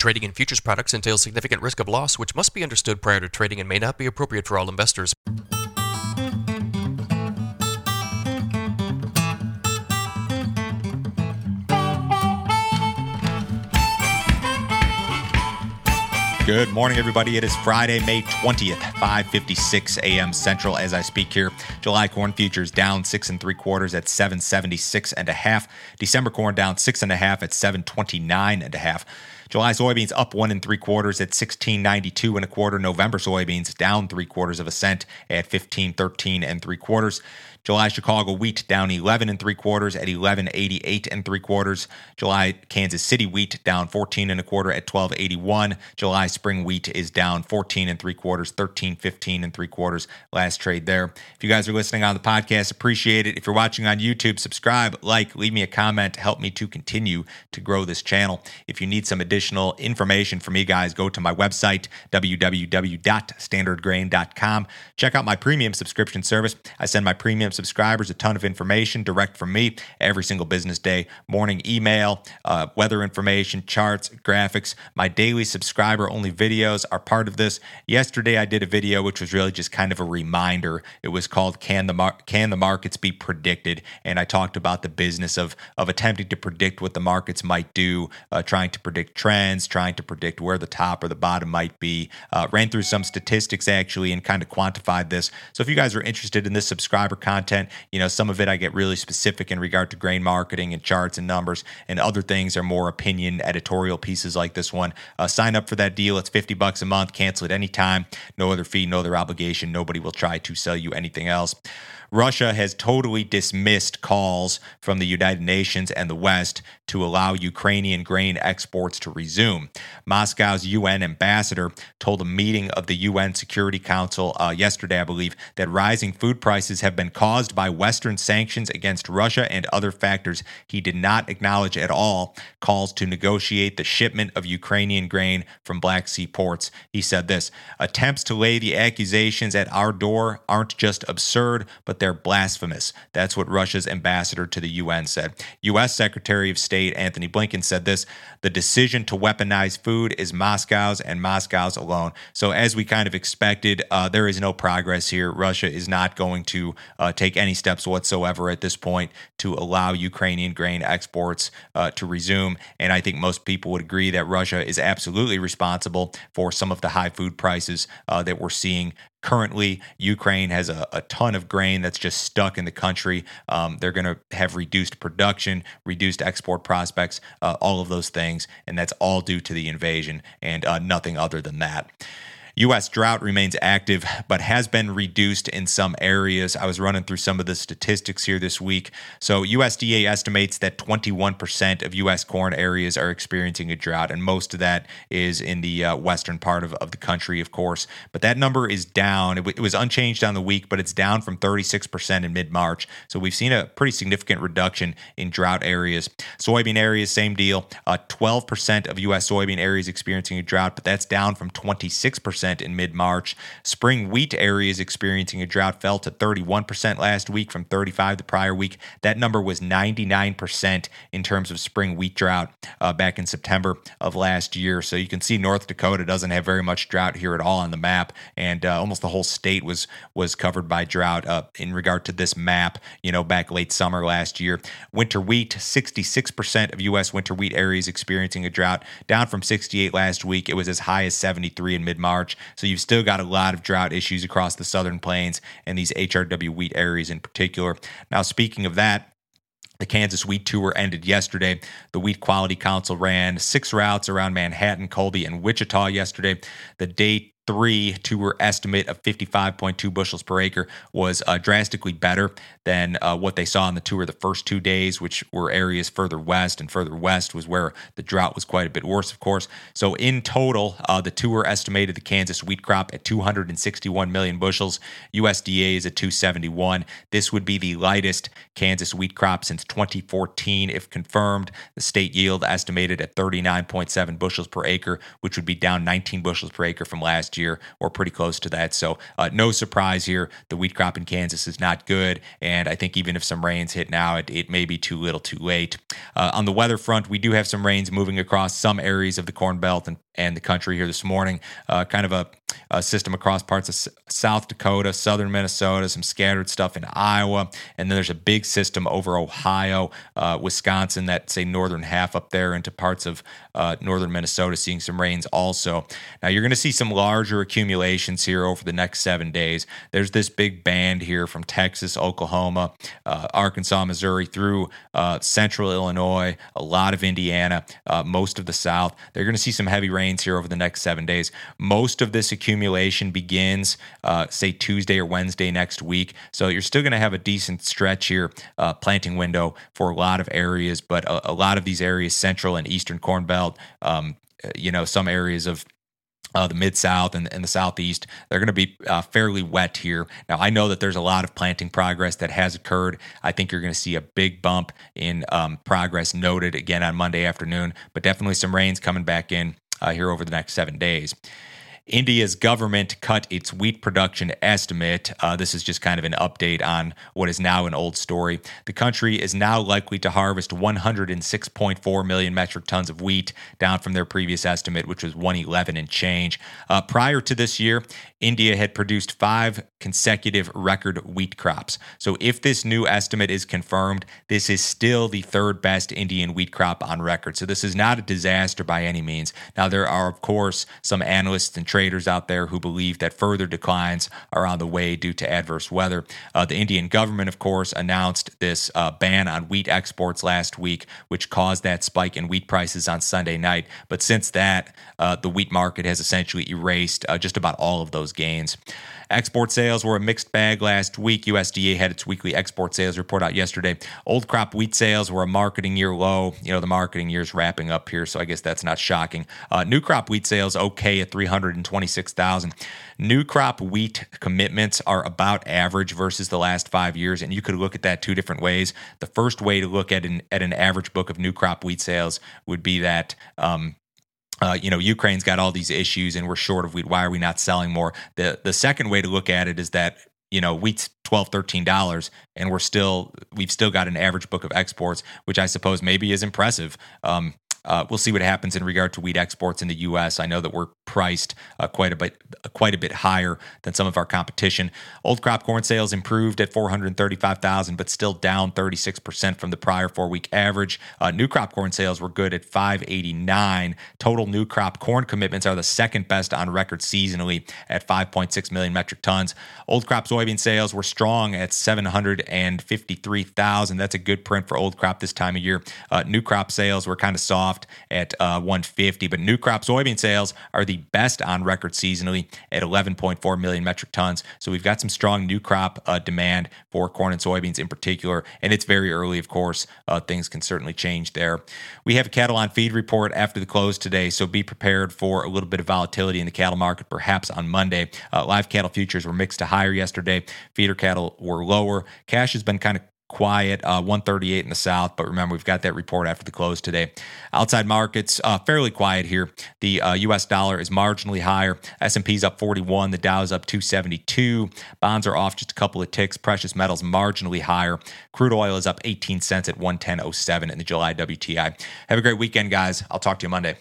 Trading in futures products entails significant risk of loss, which must be understood prior to trading and may not be appropriate for all investors. Good morning, everybody. It is Friday, May 20th, 5:56 a.m. Central as I speak here. July corn futures down 6 3/4 at 776.5. December corn down 6.5 at 729.5. July soybeans up 1 3/4 at 16.92 1/4. November soybeans down 3/4 of a cent at 15.13 3/4. July Chicago wheat down 11 3/4 at 11.88 3/4. July Kansas City wheat down 14 1/4 at 12.81. July spring wheat is down 14 3/4, 13.15 3/4. Last trade there. If you guys are listening on the podcast, appreciate it. If you're watching on YouTube, subscribe, like, leave me a comment to help me to continue to grow this channel. If you need some additional information from me, guys, go to my website, www.standardgrain.com. Check out my premium subscription service. I send my premium subscribers a ton of information direct from me every single business day, morning email, weather information, charts, graphics. My daily subscriber-only videos are part of this. Yesterday, I did a video which was really just kind of a reminder. It was called Can the Markets Be Predicted? And I talked about the business of attempting to predict what the markets might do, trying to predict trends, trying to predict where the top or the bottom might be. Ran through some statistics actually and kind of quantified this. So if you guys are interested in this subscriber content, you know, some of it I get really specific in regard to grain marketing and charts and numbers, and other things are more opinion editorial pieces like this one. Sign up for that deal. It's $50 a month. Cancel at any time. No other fee, no other obligation. Nobody will try to sell you anything else. Russia has totally dismissed calls from the United Nations and the West to allow Ukrainian grain exports to resume. Moscow's UN ambassador told a meeting of the UN Security Council yesterday, I believe, that rising food prices have been caused by Western sanctions against Russia and other factors. He did not acknowledge at all calls to negotiate the shipment of Ukrainian grain from Black Sea ports. He said this, "Attempts to lay the accusations at our door aren't just absurd, but they're blasphemous." That's what Russia's ambassador to the UN said. U.S. Secretary of State Anthony Blinken said this, "The decision to weaponize food is Moscow's and Moscow's alone." So as we kind of expected, there is no progress here. Russia is not going to take any steps whatsoever at this point to allow Ukrainian grain exports to resume. And I think most people would agree that Russia is absolutely responsible for some of the high food prices that we're seeing currently. Ukraine has a ton of grain that's just stuck in the country. They're going to have reduced production, reduced export prospects, all of those things, and that's all due to the invasion and nothing other than that. U.S. drought remains active, but has been reduced in some areas. I was running through some of the statistics here this week. So USDA estimates that 21% of U.S. corn areas are experiencing a drought, and most of that is in the western part of the country, of course. But that number is down. It was unchanged on the week, but it's down from 36% in mid-March. So we've seen a pretty significant reduction in drought areas. Soybean areas, same deal. 12% of U.S. soybean areas experiencing a drought, but that's down from 26%. In mid-March. Spring wheat areas experiencing a drought fell to 31% last week from 35% the prior week. That number was 99% in terms of spring wheat drought back in September of last year. So you can see North Dakota doesn't have very much drought here at all on the map, and almost the whole state was covered by drought in regard to this map, you know, back late summer last year. Winter wheat, 66% of U.S. winter wheat areas experiencing a drought, down from 68% last week. It was as high as 73% in mid-March. So you've still got a lot of drought issues across the southern plains and these HRW wheat areas in particular. Now, speaking of that, the Kansas wheat tour ended yesterday. The Wheat Quality Council ran 6 routes around Manhattan, Colby, and Wichita yesterday. The day 3 tour estimate of 55.2 bushels per acre was drastically better than what they saw on the tour the first 2 days, which were areas further west, and further west was where the drought was quite a bit worse, of course. So in total, the tour estimated the Kansas wheat crop at 261 million bushels. USDA is at 271. This would be the lightest Kansas wheat crop since 2014, if confirmed. The state yield estimated at 39.7 bushels per acre, which would be down 19 bushels per acre from last year. year or pretty close to that. So no surprise here. The wheat crop in Kansas is not good. And I think even if some rains hit now, it may be too little too late. On the weather front, we do have some rains moving across some areas of the Corn Belt and the country here this morning. Kind of a system across parts of South Dakota, southern Minnesota, some scattered stuff in Iowa. And then there's a big system over Ohio, Wisconsin, that say northern half up there into parts of northern Minnesota, seeing some rains also. Now you're going to see some larger accumulations here over the next 7 days. There's this big band here from Texas, Oklahoma, Arkansas, Missouri, through central Illinois, a lot of Indiana, most of the South. They're going to see some heavy rains here over the next 7 days. Most of this accumulation begins, say, Tuesday or Wednesday next week. So you're still going to have a decent stretch here, planting window for a lot of areas, but a lot of these areas, central and eastern Corn Belt, some areas of the Mid-South and the Southeast, they're going to be fairly wet here. Now, I know that there's a lot of planting progress that has occurred. I think you're going to see a big bump in progress noted again on Monday afternoon, but definitely some rains coming back in here over the next 7 days. India's government cut its wheat production estimate. This is just kind of an update on what is now an old story. The country is now likely to harvest 106.4 million metric tons of wheat, down from their previous estimate, which was 111 and change. Prior to this year, India had produced 5 consecutive record wheat crops. So if this new estimate is confirmed, this is still the third best Indian wheat crop on record. So this is not a disaster by any means. Now, there are, of course, some analysts and traders out there who believe that further declines are on the way due to adverse weather. The Indian government, of course, announced this ban on wheat exports last week, which caused that spike in wheat prices on Sunday night. But since that, the wheat market has essentially erased just about all of those gains. Export sales were a mixed bag last week. USDA had its weekly export sales report out yesterday. Old crop wheat sales were a marketing year low. You know, the marketing year's wrapping up here, so I guess that's not shocking. New crop wheat sales okay at 326,000. New crop wheat commitments are about average versus the last 5 years, and you could look at that two different ways. The first way to look at an average book of new crop wheat sales would be that Ukraine's got all these issues and we're short of wheat. Why are we not selling more? The second way to look at it is that, you know, wheat's $12, $13, and we've still got an average book of exports, which I suppose maybe is impressive. We'll see what happens in regard to wheat exports in the U.S. I know that we're priced quite a bit higher than some of our competition. Old crop corn sales improved at 435,000, but still down 36% from the prior 4-week average. New crop corn sales were good at 589. Total new crop corn commitments are the second best on record seasonally at 5.6 million metric tons. Old crop soybean sales were strong at 753,000. That's a good print for old crop this time of year. New crop sales were kind of soft at 150, but new crop soybean sales are the best on record seasonally at 11.4 million metric tons. So we've got some strong new crop demand for corn and soybeans in particular, and it's very early, of course. Things can certainly change there. We have a cattle on feed report after the close today, so be prepared for a little bit of volatility in the cattle market, perhaps on Monday. Live cattle futures were mixed to higher yesterday. Feeder cattle were lower. Cash has been kind of quiet, 138 in the South, but remember, we've got that report after the close today. Outside markets, fairly quiet here. The U.S. dollar is marginally higher. S&P's up 41. The Dow's up 272. Bonds are off just a couple of ticks. Precious metals marginally higher. Crude oil is up 18 cents at 110.07 in the July WTI. Have a great weekend, guys. I'll talk to you Monday.